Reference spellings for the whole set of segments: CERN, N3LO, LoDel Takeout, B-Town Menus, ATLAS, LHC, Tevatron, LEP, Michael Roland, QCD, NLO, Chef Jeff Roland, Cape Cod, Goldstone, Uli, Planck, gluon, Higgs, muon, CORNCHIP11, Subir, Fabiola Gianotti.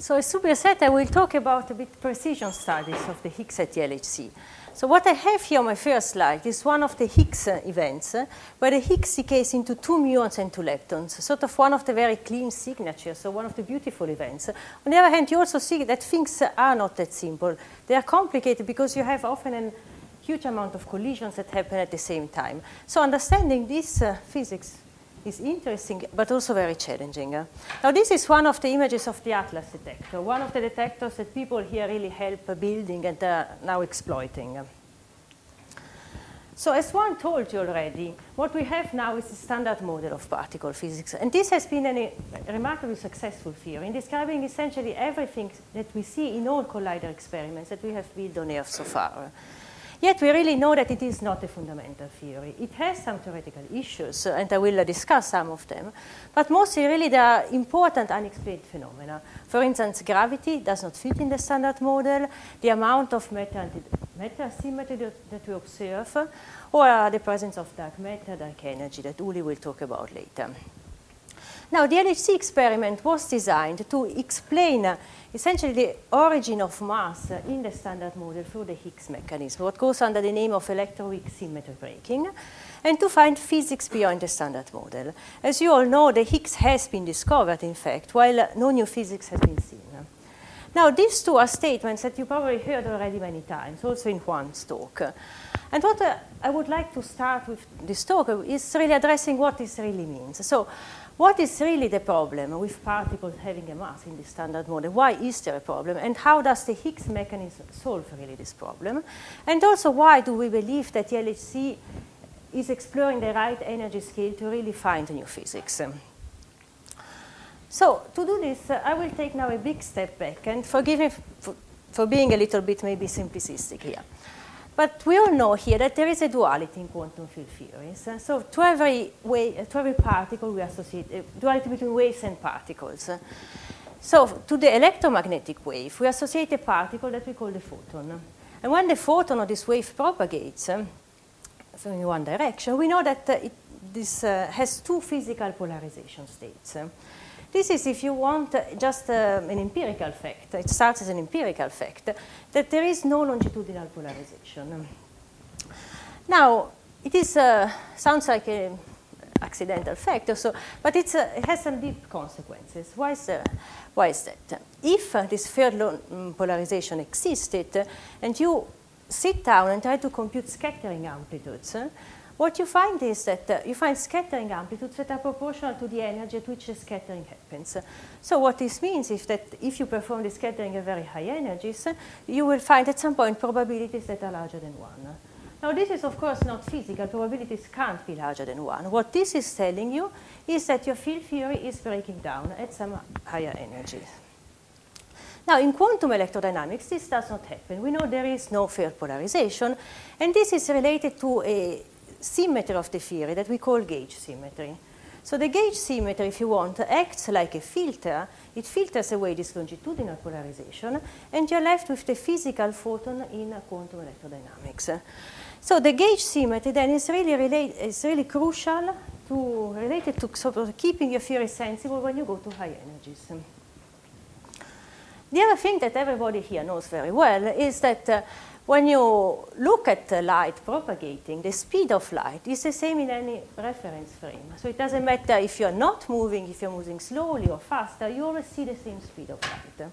So as Subir said, I will talk about a bit precision studies of the Higgs at the LHC. So what I have here on my first slide is one of the Higgs events, where the Higgs decays into two muons and two leptons, sort of one of the very clean signatures, so one of the beautiful events. On the other hand, you also see that things are not that simple. They are complicated because you have often a huge amount of collisions that happen at the same time. So understanding this physics is interesting, but also very challenging. Now, this is one of the images of the ATLAS detector, one of the detectors that people here really help building and now exploiting. So as one told you already, what we have now is the standard model of particle physics. And this has been a remarkably successful theory in describing essentially everything that we see in all collider experiments that we have built on Earth so far. Yet we really know that it is not a fundamental theory. It has some theoretical issues, and I will discuss some of them. But mostly, really, there are important unexplained phenomena. For instance, gravity does not fit in the standard model. The amount of matter symmetry that we observe, or the presence of dark matter, dark energy, that Uli will talk about later. Now, the LHC experiment was designed to explain essentially the origin of mass in the standard model through the Higgs mechanism, what goes under the name of electroweak symmetry breaking, and to find physics beyond the standard model. As you all know, the Higgs has been discovered, in fact, while no new physics has been seen. Now, these two are statements that you probably heard already many times, also in Juan's talk. And what I would like to start with this talk is really addressing what this really means. So, what is really the problem with particles having a mass in the standard model? Why is there a problem? And how does the Higgs mechanism solve really this problem? And also, why do we believe that the LHC is exploring the right energy scale to really find new physics? So to do this, I will take now a big step back. And forgive me for being a little bit maybe simplistic here. But we all know here that there is a duality in quantum field theories. So to every particle we associate a duality between waves and particles. So to the electromagnetic wave, we associate a particle that we call the photon. And when the photon or this wave propagates in one direction, we know that this has two physical polarization states. This is, if you want, just an empirical fact. It starts as an empirical fact that there is no longitudinal polarization. Now, it is sounds like an accidental fact, so, but it has some deep consequences. Why is that? If this third polarization existed, and you sit down and try to compute scattering amplitudes, what you find is that you find scattering amplitudes that are proportional to the energy at which the scattering happens. So what this means is that if you perform the scattering at very high energies, you will find at some point probabilities that are larger than 1. Now, this is, of course, not physical. Probabilities can't be larger than 1. What this is telling you is that your field theory is breaking down at some higher energies. Now, in quantum electrodynamics, this does not happen. We know there is no fair polarization, and this is related to a symmetry of the theory that we call gauge symmetry. So the gauge symmetry, if you want, acts like a filter. It filters away this longitudinal polarization, and you're left with the physical photon in quantum electrodynamics. So the gauge symmetry then is really crucial to related to sort of keeping your theory sensible when you go to high energies. The other thing that everybody here knows very well is that when you look at light propagating, the speed of light is the same in any reference frame. So it doesn't matter if you're not moving, if you're moving slowly or faster, you always see the same speed of light.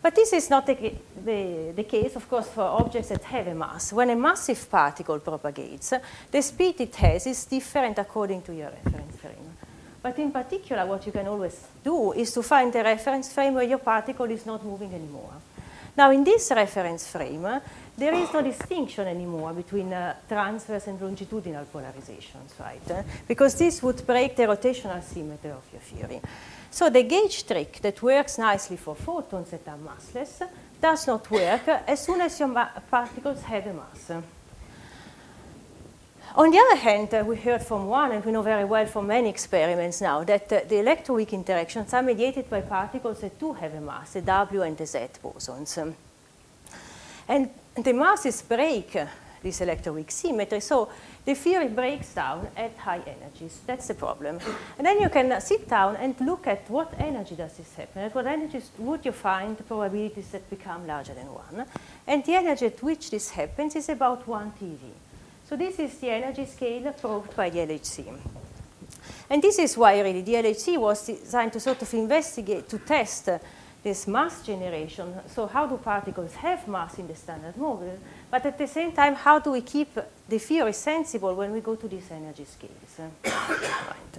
But this is not the case, of course, for objects that have a mass. When a massive particle propagates, the speed it has is different according to your reference frame. But in particular, what you can always do is to find a reference frame where your particle is not moving anymore. Now, in this reference frame, there is no distinction anymore between transverse and longitudinal polarizations, right? Because this would break the rotational symmetry of your theory. So the gauge trick that works nicely for photons that are massless does not work as soon as your particles have a mass. On the other hand, we heard from one, and we know very well from many experiments now, that the electroweak interactions are mediated by particles that do have a mass, the W and the Z bosons. And the masses break this electroweak symmetry. So the theory breaks down at high energies. That's the problem. And then you can sit down and look at what energy does this happen. At what energies would you find the probabilities that become larger than 1. And the energy at which this happens is about 1 TV. So this is the energy scale proved by the LHC. And this is why really the LHC was designed to sort of investigate, to test this mass generation. So how do particles have mass in the standard model? But at the same time, how do we keep the theory sensible when we go to these energy scales? Right.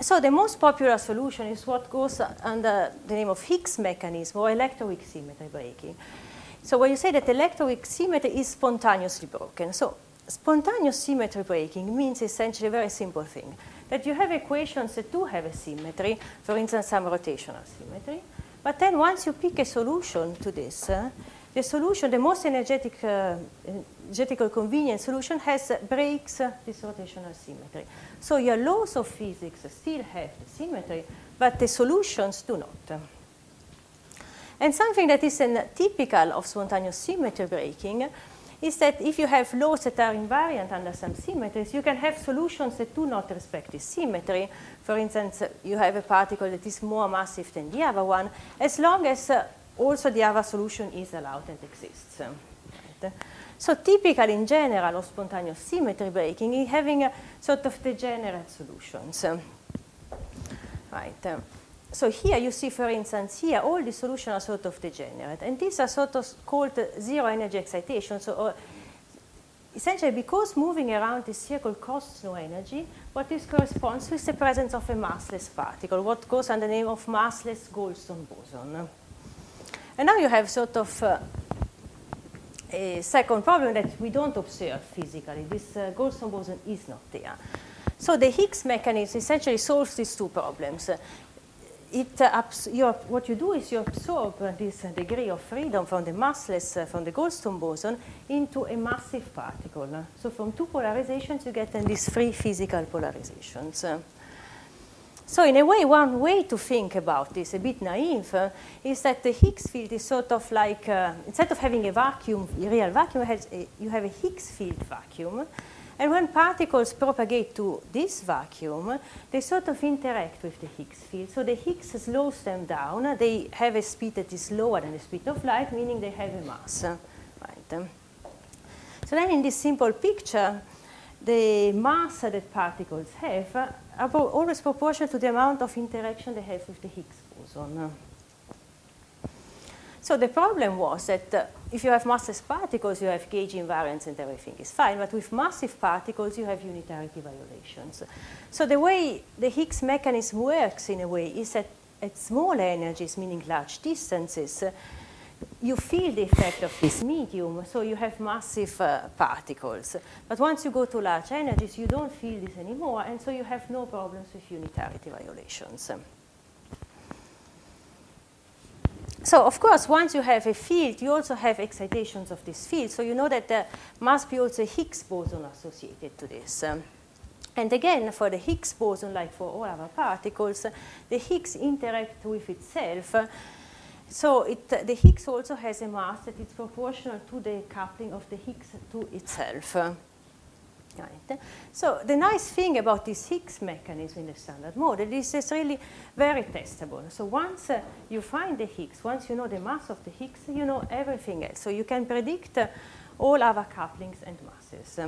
So the most popular solution is what goes under the name of Higgs mechanism or electroweak symmetry breaking. So when you say that electroweak symmetry is spontaneously broken. So spontaneous symmetry breaking means essentially a very simple thing, that you have equations that do have a symmetry, for instance, some rotational symmetry. But then once you pick a solution to this, the solution, the most energetically convenient solution has breaks this rotational symmetry. So your laws of physics still have the symmetry, but the solutions do not. And something that is typical of spontaneous symmetry breaking is that if you have laws that are invariant under some symmetries, you can have solutions that do not respect this symmetry. For instance, you have a particle that is more massive than the other one, as long as also the other solution is allowed and exists. Right. So typical in general of spontaneous symmetry breaking is having a sort of degenerate solutions. Right. So here you see, for instance, here all the solutions are sort of degenerate. And these are sort of called zero energy excitations. So essentially, because moving around this circle costs no energy, what this corresponds to is the presence of a massless particle, what goes under the name of massless Goldstone boson. And now you have sort of a second problem that we don't observe physically. This Goldstone boson is not there. So the Higgs mechanism essentially solves these two problems. What you do is you absorb this degree of freedom from the massless, from the Goldstone boson, into a massive particle. So from two polarizations, you get these three physical polarizations. So in a way, one way to think about this, a bit naive, is that the Higgs field is sort of like, instead of having a vacuum, a real vacuum, you have a Higgs field vacuum. And when particles propagate to this vacuum, they sort of interact with the Higgs field. So the Higgs slows them down. They have a speed that is lower than the speed of light, meaning they have a mass. Right. So then in this simple picture, the mass that particles have are always proportional to the amount of interaction they have with the Higgs boson. So the problem was that if you have massless particles, you have gauge invariance and everything is fine. But with massive particles, you have unitarity violations. So the way the Higgs mechanism works, in a way, is that at small energies, meaning large distances, you feel the effect of this medium. So you have massive particles. But once you go to large energies, you don't feel this anymore. And so you have no problems with unitarity violations. So, of course, once you have a field, you also have excitations of this field. So you know that there must be also a Higgs boson associated to this. And again, for the Higgs boson, like for all other particles, the Higgs interacts with itself. So the Higgs also has a mass that is proportional to the coupling of the Higgs to itself. Right. So the nice thing about this Higgs mechanism in the standard model is it's really very testable. So once you find the Higgs, once you know the mass of the Higgs, you know everything else. So you can predict all other couplings and masses.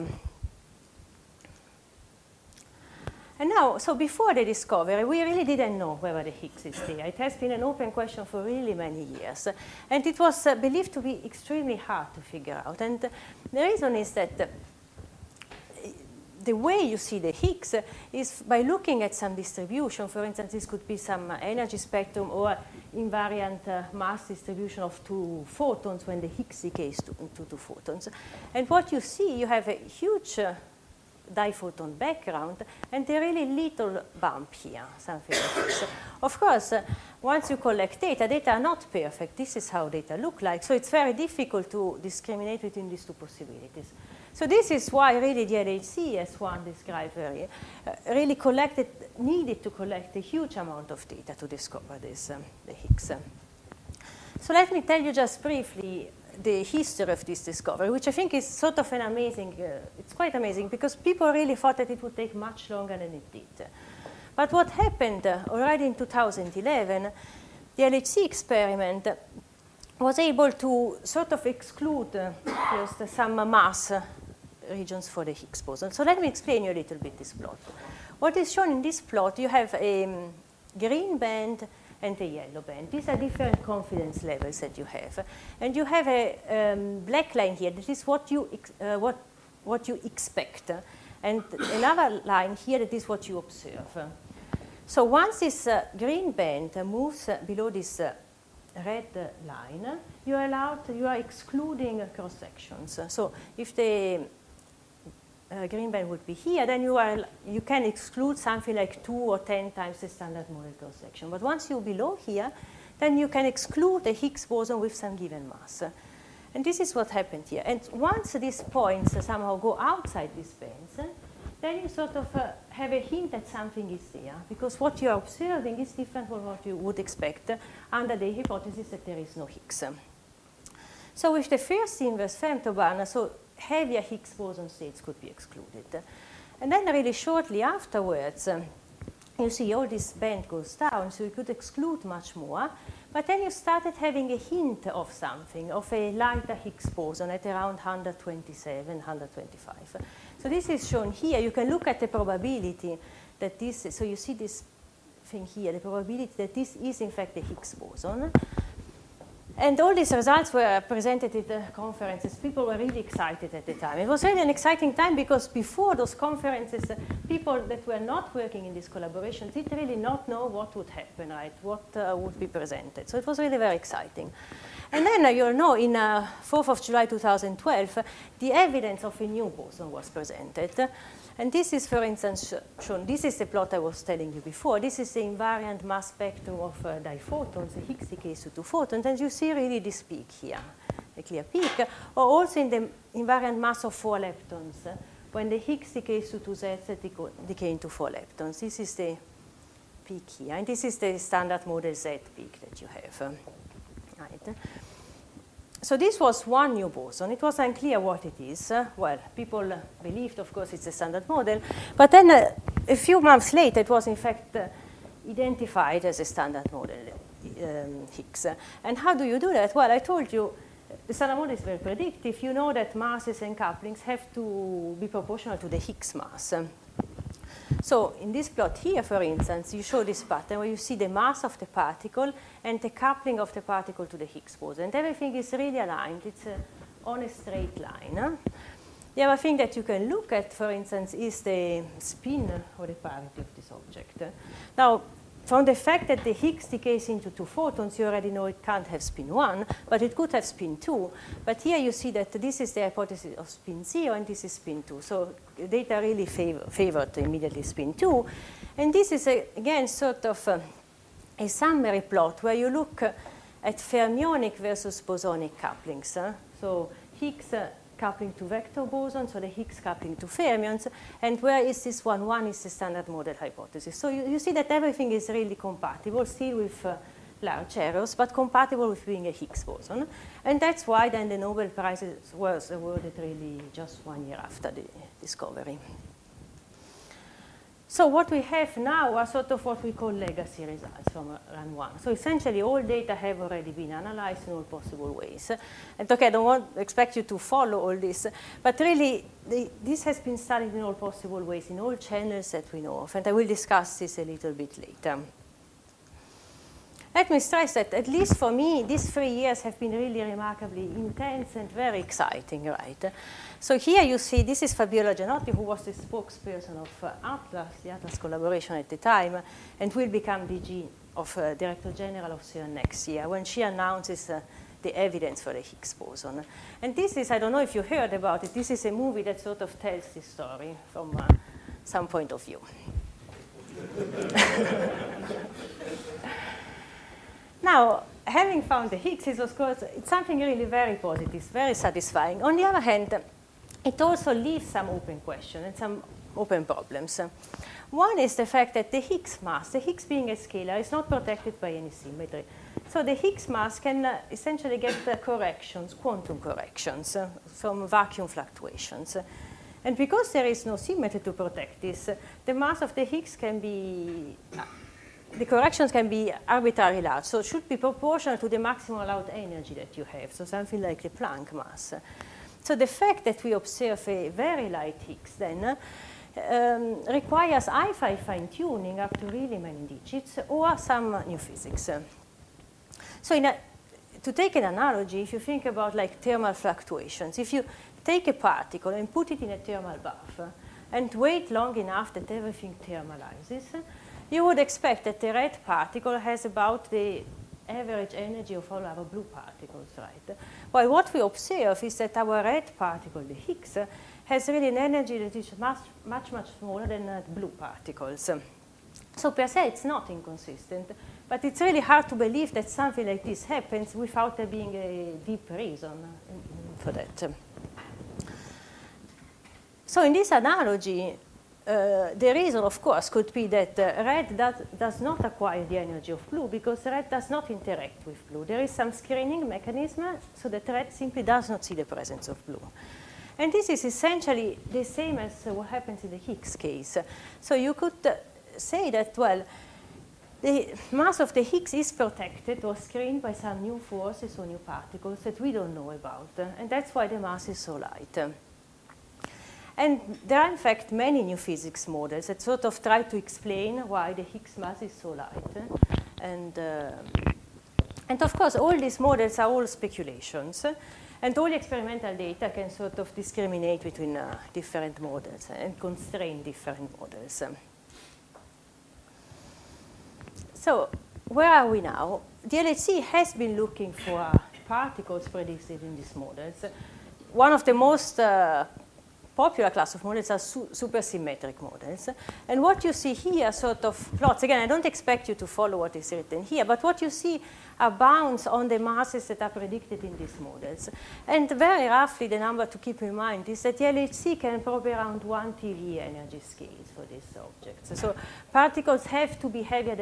And now, so before the discovery, we really didn't know whether the Higgs is there. It has been an open question for really many years. And it was believed to be extremely hard to figure out. And the reason is that the way you see the Higgs is by looking at some distribution. For instance, this could be some energy spectrum or invariant mass distribution of 2 photons when the Higgs decays to 2 photons. And what you see, you have a huge diphoton background and a really little bump here, something like this. Of course, once you collect data, data are not perfect. This is how data look like. So it's very difficult to discriminate between these two possibilities. So this is why really the LHC, as one described earlier, really needed to collect a huge amount of data to discover this, the Higgs. So let me tell you just briefly the history of this discovery, which I think is sort of an amazing, it's quite amazing, because people really thought that it would take much longer than it did. But what happened already in 2011, the LHC experiment was able to sort of exclude just some mass regions for the Higgs boson. So let me explain you a little bit this plot. What is shown in this plot, you have a green band and a yellow band. These are different confidence levels that you have. And you have a black line here. This is what you expect. And another line here, that is what you observe. So once this green band moves below this red line, you are allowed, you are excluding cross sections. So if the green band would be here, then you can exclude something like 2 or 10 times the standard model cross section. But once you're below here, then you can exclude the Higgs boson with some given mass. And this is what happened here. And once these points somehow go outside these bands, then you sort of have a hint that something is there, because what you are observing is different from what you would expect under the hypothesis that there is no Higgs. So with the first inverse femtobarn, so heavier Higgs boson states could be excluded. And then really shortly afterwards, you see all this band goes down, so you could exclude much more. But then you started having a hint of something, of a lighter Higgs boson at around 127, 125. So this is shown here. You can look at the probability that this, so you see this thing here, the probability that this is in fact the Higgs boson. And all these results were presented at the conferences. People were really excited at the time. It was really an exciting time, because before those conferences, people that were not working in this collaboration did really not know what would happen, right? What would be presented. So it was really very exciting. And then, you know, in 4th of July 2012, the evidence of a new boson was presented. And this is, for instance, shown. This is the plot I was telling you before. This is the invariant mass spectrum of diphotons, the Higgs decays to 2 photons. And you see really this peak here, the clear peak. Or also in the invariant mass of 4 leptons, when the Higgs decays to 2 Zs that decay into 4 leptons. This is the peak here. And this is the standard model Z peak that you have. Right. So this was one new boson. It was unclear what it is. Well, people believed, of course, it's a standard model. But then a few months later, it was, in fact, identified as a standard model, Higgs. And how do you do that? Well, I told you, the standard model is very predictive. You know that masses and couplings have to be proportional to the Higgs mass. So in this plot here, for instance, you show this pattern where you see the mass of the particle and the coupling of the particle to the Higgs boson. And everything is really aligned. It's on a straight line. The other thing that you can look at, for instance, is the spin or the parity of this object. Now, from the fact that the Higgs decays into 2 photons, you already know it can't have spin 1, but it could have spin 2. But here you see that this is the hypothesis of spin 0, and this is spin 2. So data really favored immediately spin 2. And this is, again, sort of a summary plot where you look at fermionic versus bosonic couplings. So Higgs coupling to vector bosons, so the Higgs coupling to fermions, and where is this one? One is the standard model hypothesis. So you see that everything is really compatible, still with large errors, but compatible with being a Higgs boson. And that's why then the Nobel Prize was awarded really just 1 year after the discovery. So what we have now are sort of what we call legacy results from run 1. So essentially, all data have already been analyzed in all possible ways. And okay, I don't expect you to follow all this, but really, this has been studied in all possible ways, in all channels that we know of, and I will discuss this a little bit later. Let me stress that, at least for me, these 3 years have been really remarkably intense and very exciting, right? So here you see, this is Fabiola Gianotti, who was the spokesperson of ATLAS, the ATLAS collaboration at the time, and will become DG of Director General of CERN next year, when she announces the evidence for the Higgs boson. And this is, I don't know if you heard about it, this is a movie that sort of tells this story from some point of view. Now, having found the Higgs is, of course, it's something really very positive, very satisfying. On the other hand, it also leaves some open questions and some open problems. One is the fact that the Higgs mass, the Higgs being a scalar, is not protected by any symmetry. So the Higgs mass can essentially get corrections, quantum corrections, from vacuum fluctuations. And because there is no symmetry to protect this, the mass of the Higgs can be, the corrections can be arbitrarily large. So it should be proportional to the maximum allowed energy that you have, so something like the Planck mass. So the fact that we observe a very light Higgs then requires hi-fi fine-tuning up to really many digits or some new physics. So to take an analogy, if you think about like thermal fluctuations, if you take a particle and put it in a thermal bath and wait long enough that everything thermalizes, you would expect that the red particle has about the average energy of all our blue particles, right? Well, what we observe is that our red particle, the Higgs, has really an energy that is much smaller than blue particles. So per se, it's not inconsistent, but it's really hard to believe that something like this happens without there being a deep reason for that. So in this analogy, the reason, of course, could be that red does not acquire the energy of blue because red does not interact with blue. There is some screening mechanism so that red simply does not see the presence of blue. And this is essentially the same as what happens in the Higgs case. So you could say that, well, the mass of the Higgs is protected or screened by some new forces or new particles that we don't know about. And that's why the mass is so light. And there are, in fact, many new physics models that sort of try to explain why the Higgs mass is so light. And of course, all these models are all speculations. And all the experimental data can sort of discriminate between different models and constrain different models. So where are we now? The LHC has been looking for particles predicted in these models. One of the most popular class of models are supersymmetric models. And what you see here sort of plots, again, I don't expect you to follow what is written here, but what you see are bounds on the masses that are predicted in these models. And very roughly, the number to keep in mind is that the LHC can probe around 1 TeV energy scales for these objects. So particles have to be heavier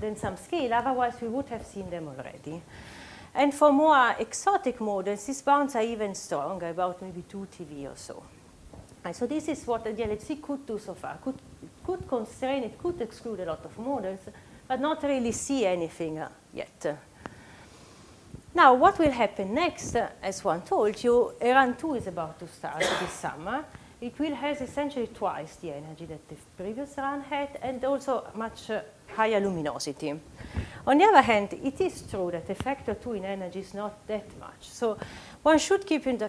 than some scale, otherwise we would have seen them already. And for more exotic models, these bounds are even stronger, about maybe 2 TeV or so. So this is what the LHC could do so far. Could constrain, it could exclude a lot of models, but not really see anything yet. Now, what will happen next? As one told you, ERAN-2 is about to start this summer. It will have essentially twice the energy that the previous run had, and also much higher luminosity. On the other hand, it is true that the factor 2 in energy is not that much. So one should keep in the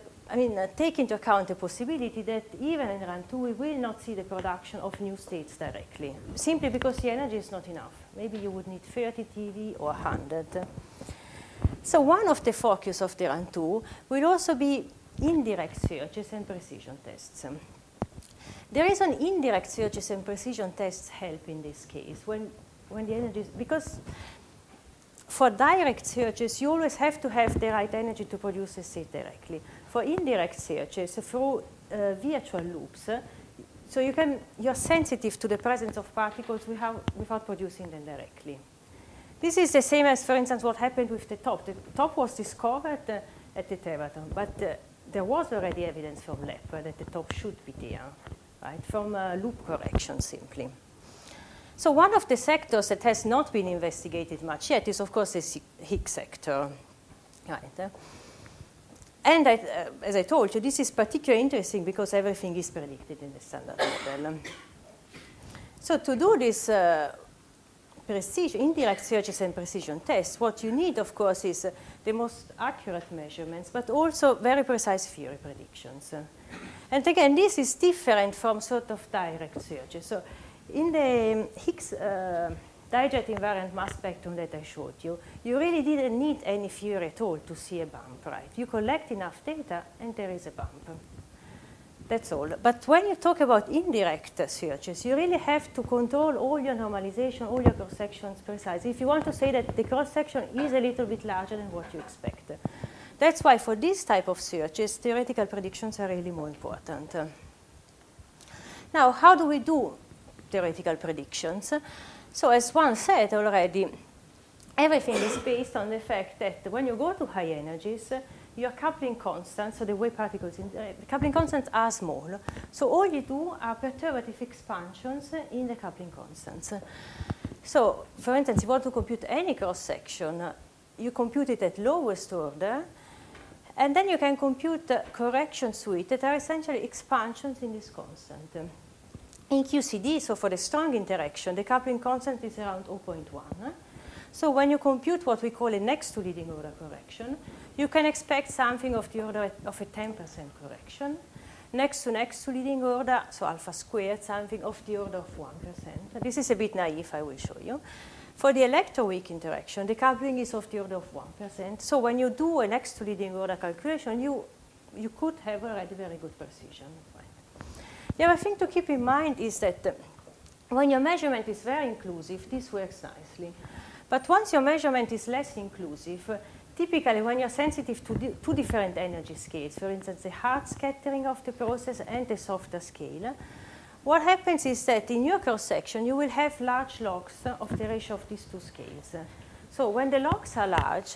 take into account the possibility that even in run 2, we will not see the production of new states directly, simply because the energy is not enough. Maybe you would need 30 TeV or 100. So one of the focus of the run 2 will also be indirect searches and precision tests. The reason indirect searches and precision tests help in this case, when the energy is, because for direct searches, you always have to have the right energy to produce a state directly. For indirect searches, through virtual loops, so you're sensitive to the presence of particles without producing them directly. This is the same as, for instance, what happened with the top. The top was discovered at the Tevatron, but there was already evidence from LEP that the top should be there, right? From loop correction, simply. So one of the sectors that has not been investigated much yet is, of course, the Higgs sector. Right. And as I told you, this is particularly interesting because everything is predicted in the standard model. So to do this indirect searches and precision tests, what you need, of course, is the most accurate measurements, but also very precise theory predictions. And again, this is different from sort of direct searches. So in the Higgs Dirac invariant mass spectrum that I showed you, you really didn't need any theory at all to see a bump, right? You collect enough data and there is a bump. That's all. But when you talk about indirect searches, you really have to control all your normalization, all your cross-sections precisely. If you want to say that the cross-section is a little bit larger than what you expect. That's why for this type of searches, theoretical predictions are really more important. Now, how do we do theoretical predictions? So as one said already, everything is based on the fact that when you go to high energies, your coupling constants, so the way particles, the coupling constants are small. So all you do are perturbative expansions in the coupling constants. So, for instance, if you want to compute any cross-section, you compute it at lowest order, and then you can compute corrections to it that are essentially expansions in this constant. In QCD, so for the strong interaction, the coupling constant is around 0.1. So when you compute what we call a next to leading order correction, you can expect something of the order of a 10% correction. Next to leading order, so alpha squared, something of the order of 1%. This is a bit naive, I will show you. For the electroweak interaction, the coupling is of the order of 1%. So when you do a next to leading order calculation, you could have already very good precision. Right? The other thing to keep in mind is that when your measurement is very inclusive, this works nicely. But once your measurement is less inclusive, typically when you're sensitive to two different energy scales, for instance, the hard scattering of the process and the softer scale, what happens is that in your cross-section, you will have large logs of the ratio of these two scales. So when the logs are large,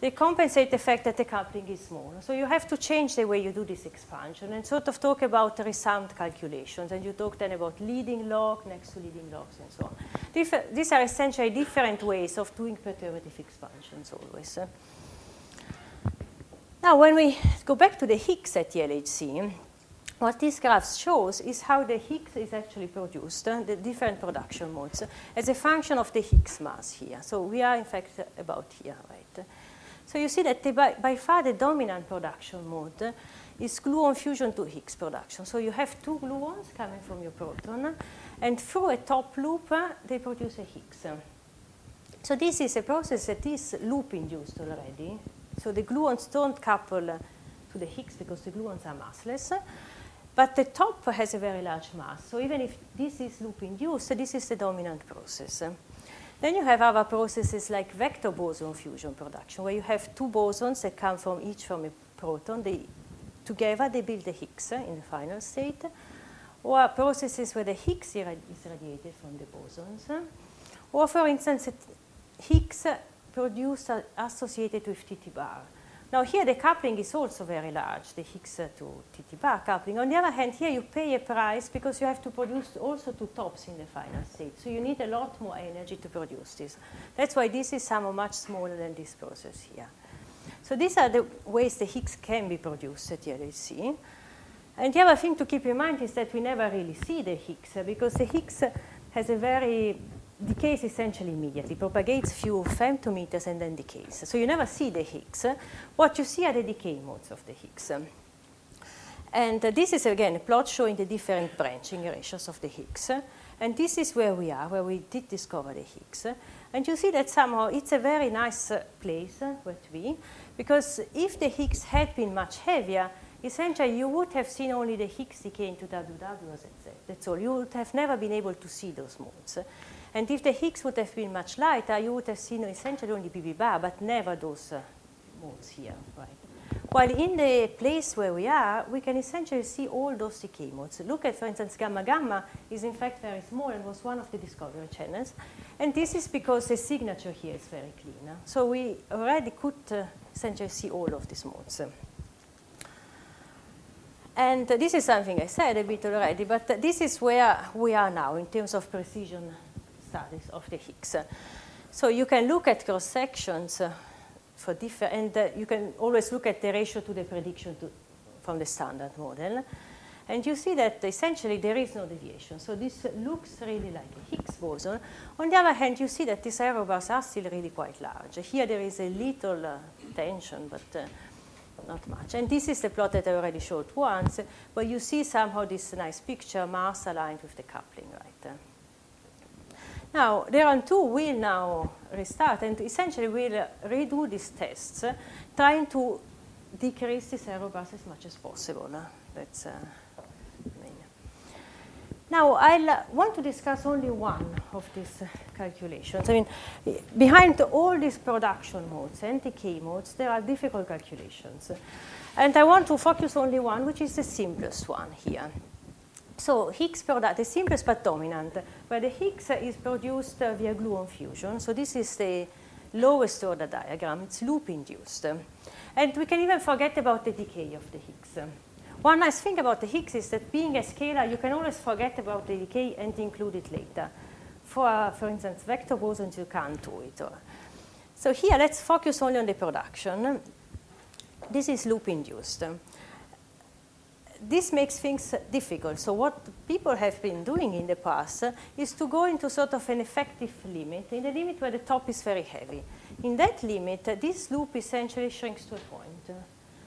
they compensate the fact that the coupling is small. So you have to change the way you do this expansion and sort of talk about resummed calculations. And you talk then about leading log, next to leading logs, and so on. These are essentially different ways of doing perturbative expansions always. Now, when we go back to the Higgs at the LHC, what this graph shows is how the Higgs is actually produced, the different production modes, as a function of the Higgs mass here. So we are, in fact, about here, right? So you see that by far the dominant production mode is gluon fusion to Higgs production. So you have two gluons coming from your proton, and through a top loop, they produce a Higgs. So this is a process that is loop-induced already. So the gluons don't couple to the Higgs because the gluons are massless. But the top has a very large mass. So even if this is loop-induced, this is the dominant process. Then you have other processes like vector boson fusion production, where you have two bosons that come from each from a proton. Together, they build the Higgs in the final state. Or processes where the Higgs is radiated from the bosons. Or, for instance, Higgs produced associated with TT-bar. Now, here the coupling is also very large, the Higgs to TT-bar coupling. On the other hand, here you pay a price because you have to produce also two tops in the final state. So you need a lot more energy to produce this. That's why this is somehow much smaller than this process here. So these are the ways the Higgs can be produced at the LHC. And the other thing to keep in mind is that we never really see the Higgs because the Higgs has a very decays essentially immediately, propagates few femtometers and then decays. So you never see the Higgs. What you see are the decay modes of the Higgs. And this is, again, a plot showing the different branching ratios of the Higgs. And this is where we are, where we did discover the Higgs. And you see that somehow it's a very nice place where to be, because if the Higgs had been much heavier, essentially, you would have seen only the Higgs decay into WW or ZZ. That's all. You would have never been able to see those modes. And if the Higgs would have been much lighter, you would have seen essentially only BB bar, but never those modes here, right? While in the place where we are, we can essentially see all those decay modes. Look at, for instance, gamma gamma is in fact very small and was one of the discovery channels. And this is because the signature here is very clean. So we already could essentially see all of these modes. And this is something I said a bit already, but this is where we are now in terms of precision studies of the Higgs. So you can look at cross sections for different, and you can always look at the ratio to the prediction from the standard model. And you see that essentially there is no deviation. So this looks really like a Higgs boson. On the other hand, you see that these error bars are still really quite large. Here there is a little tension, but not much. And this is the plot that I already showed once, where you see somehow this nice picture, mass aligned with the coupling, right? Now, NLO will now restart, and essentially will redo these tests, trying to decrease this error bars as much as possible. That's I mean. Now, I want to discuss only one of these calculations. I mean, behind all these production modes and decay modes, there are difficult calculations. And I want to focus only one, which is the simplest one here. So Higgs product, the simplest but dominant, where the Higgs is produced via gluon fusion. So this is the lowest order diagram, it's loop-induced. And we can even forget about the decay of the Higgs. One nice thing about the Higgs is that being a scalar, you can always forget about the decay and include it later. For instance, vector bosons, you can't do it. So here, let's focus only on the production. This is loop-induced. This makes things difficult. So what people have been doing in the past is to go into sort of an effective limit, in the limit where the top is very heavy. In that limit, this loop essentially shrinks to a point.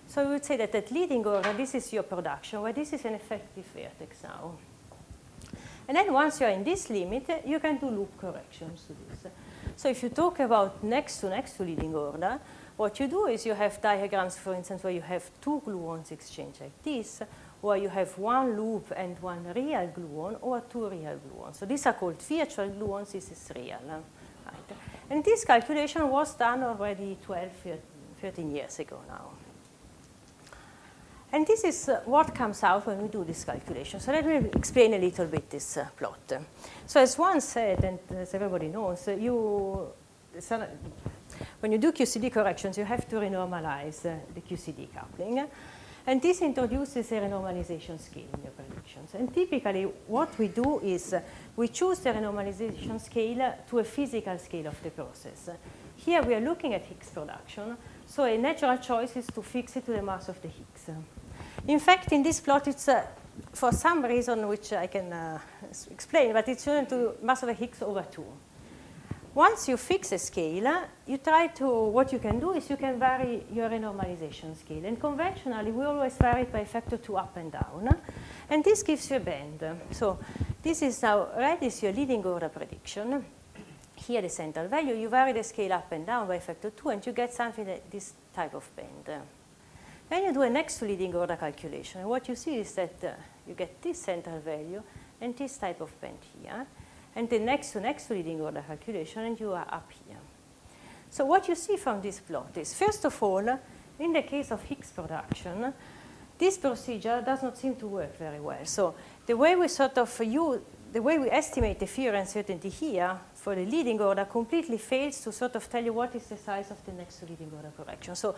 So we would say that at leading order, this is your production, where this is an effective vertex now. And then once you're in this limit, you can do loop corrections to this. So if you talk about next to leading order, what you do is you have diagrams, for instance, where you have two gluons exchanged like this, or you have one loop and one real gluon, or two real gluons. So these are called virtual gluons. This is real. Right. And this calculation was done already 12, 13 years ago now. And this is what comes out when we do this calculation. So let me explain a little bit this plot. So as one said, and as everybody knows, when you do QCD corrections, you have to renormalize the QCD coupling. And this introduces a renormalization scale in your predictions. And typically, what we do is we choose the renormalization scale to a physical scale of the process. Here, we are looking at Higgs production. So a natural choice is to fix it to the mass of the Higgs. In fact, in this plot, it's for some reason which I can explain, but it's shown to mass of the Higgs over 2. Once you fix a scale, you try to, what you can do is you can vary your renormalization scale. And conventionally, we always vary it by a factor 2 up and down. And this gives you a band. So this is now, red is your leading order prediction. Here, the central value. You vary the scale up and down by a factor 2, and you get something like this type of band. Then you do a next to leading order calculation. And what you see is that you get this central value and this type of band here. And the next to leading order calculation, and you are up here. So what you see from this plot is, first of all, in the case of Higgs production, this procedure does not seem to work very well. So the way we sort of estimate the Fourier uncertainty here for the leading order completely fails to sort of tell you what is the size of the next to leading order correction. So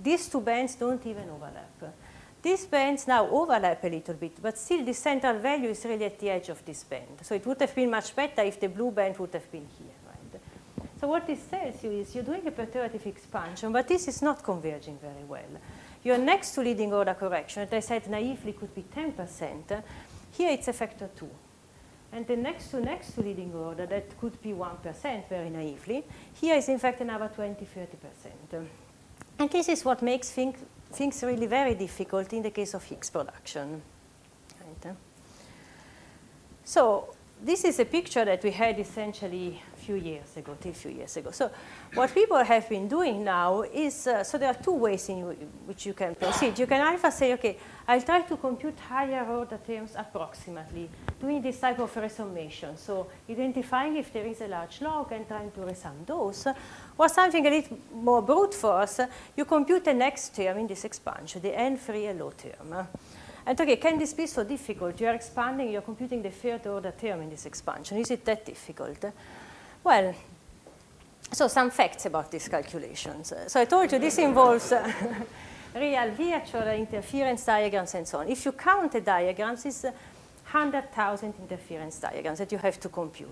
these two bands don't even overlap. These bands now overlap a little bit, but still the central value is really at the edge of this band. So it would have been much better if the blue band would have been here. Right? So what this tells you is you're doing a perturbative expansion, but this is not converging very well. Your next to leading order correction, as I said naively, could be 10%. Here it's a factor 2. And the next to leading order, that could be 1%, very naively. Here is in fact another 20, 30%. And this is what makes things really very difficult in the case of Higgs production. Right. So this is a picture that we had essentially a few years ago. So what people have been doing now is, so there are two ways in which you can proceed. You can either say, okay, I'll try to compute higher order terms approximately, doing this type of resummation. So identifying if there is a large log and trying to resum those, or something a little more brute force, you compute the next term in this expansion, the N3LO term. And okay, can this be so difficult? You are expanding, you're computing the third order term in this expansion. Is it that difficult? Well, so some facts about these calculations. So I told you this involves real virtual interference diagrams and so on. If you count the diagrams, it's 100,000 interference diagrams that you have to compute.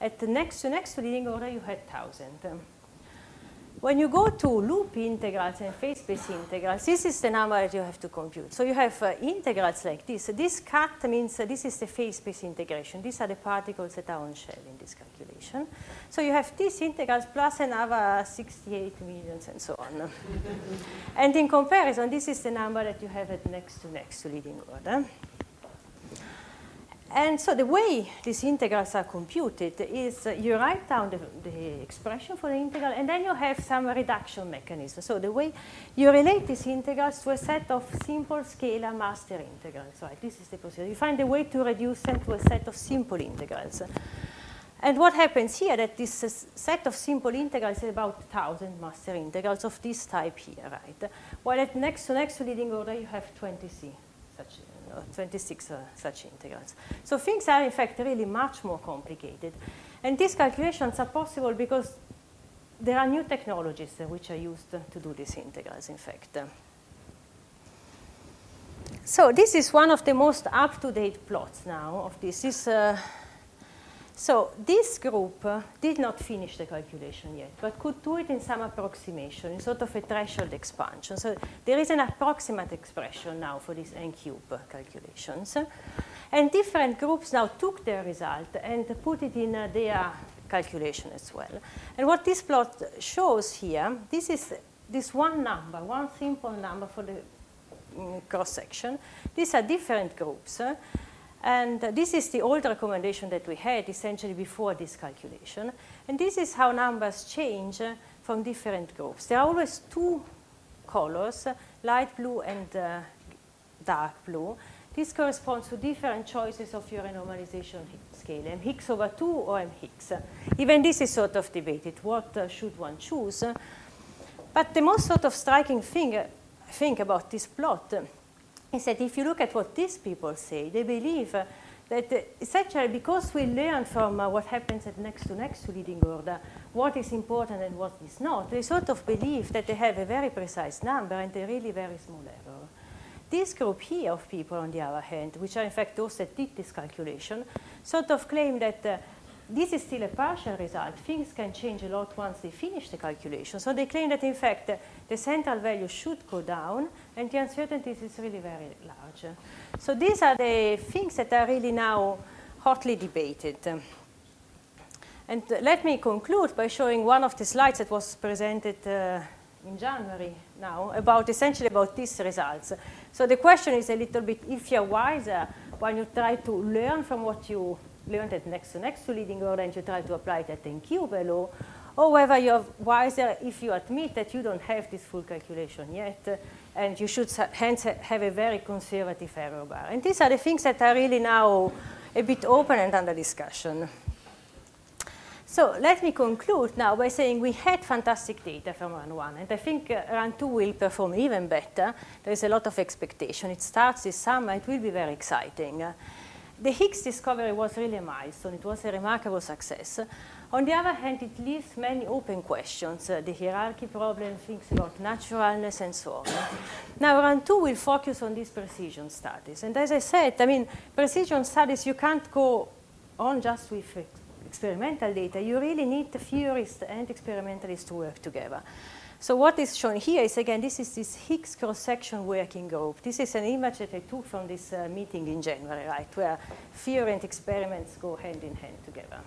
At the next to leading order, you had 1,000. When you go to loop integrals and phase space integrals, this is the number that you have to compute. So you have integrals like this. This cut means this is the phase space integration. These are the particles that are on shell in this calculation. So you have these integrals plus another 68 million and so on. And in comparison, this is the number that you have at next to leading order. And so the way these integrals are computed is you write down the expression for the integral, and then you have some reduction mechanism. So the way you relate these integrals to a set of simple scalar master integrals. Right? This is the procedure. You find a way to reduce them to a set of simple integrals. And what happens here that this set of simple integrals is about 1,000 master integrals of this type here, right? While at next to leading order, you have 26 such integrals. So things are, in fact, really much more complicated. And these calculations are possible because There are new technologies which are used to do these integrals, in fact. So this is one of the most up-to-date plots now of this. So this group did not finish the calculation yet, but could do it in some approximation, in sort of a threshold expansion. So there is an approximate expression now for these n-cube calculations. And different groups now took their result and put it in their calculation as well. And what this plot shows here, this is this one number, one simple number for the cross-section. These are different groups. And this is the old recommendation that we had essentially before this calculation. And this is how numbers change from different groups. There are always two colors, light blue and dark blue. This corresponds to different choices of your renormalization scale, M Higgs over 2 or M Higgs. Even this is sort of debated. What should one choose? But the most sort of striking thing I think about this plot is that if you look at what these people say, they believe that essentially because we learn from what happens at next to leading order what is important and what is not, they sort of believe that they have a very precise number and a really very small error. This group here of people, on the other hand, which are in fact those that did this calculation, sort of claim that this is still a partial result. Things can change a lot once they finish the calculation. So they claim that, in fact, the central value should go down, and the uncertainties is really very large. So these are the things that are really now hotly debated. And let me conclude by showing one of the slides that was presented in January now, about essentially about these results. So the question is a little bit, if you're wiser, when you try to learn from what you learned at next to leading order and you try to apply that in NLO, or whether you're wiser if you admit that you don't have this full calculation yet, and you should hence have a very conservative error bar. And these are the things that are really now a bit open and under discussion. So let me conclude now by saying we had fantastic data from run one, and I think run two will perform even better. There is a lot of expectation. It starts this summer. It will be very exciting. The Higgs discovery was really a milestone. It was a remarkable success. On the other hand, it leaves many open questions, the hierarchy problem, things about naturalness, and so on. Now, round two will focus on these precision studies. And as I said, I mean, precision studies, you can't go on just with experimental data. You really need the theorists and experimentalists to work together. So what is shown here is, again, this is this Higgs cross-section working group. This is an image that I took from this meeting in January, right, where theory and experiments go hand in hand together.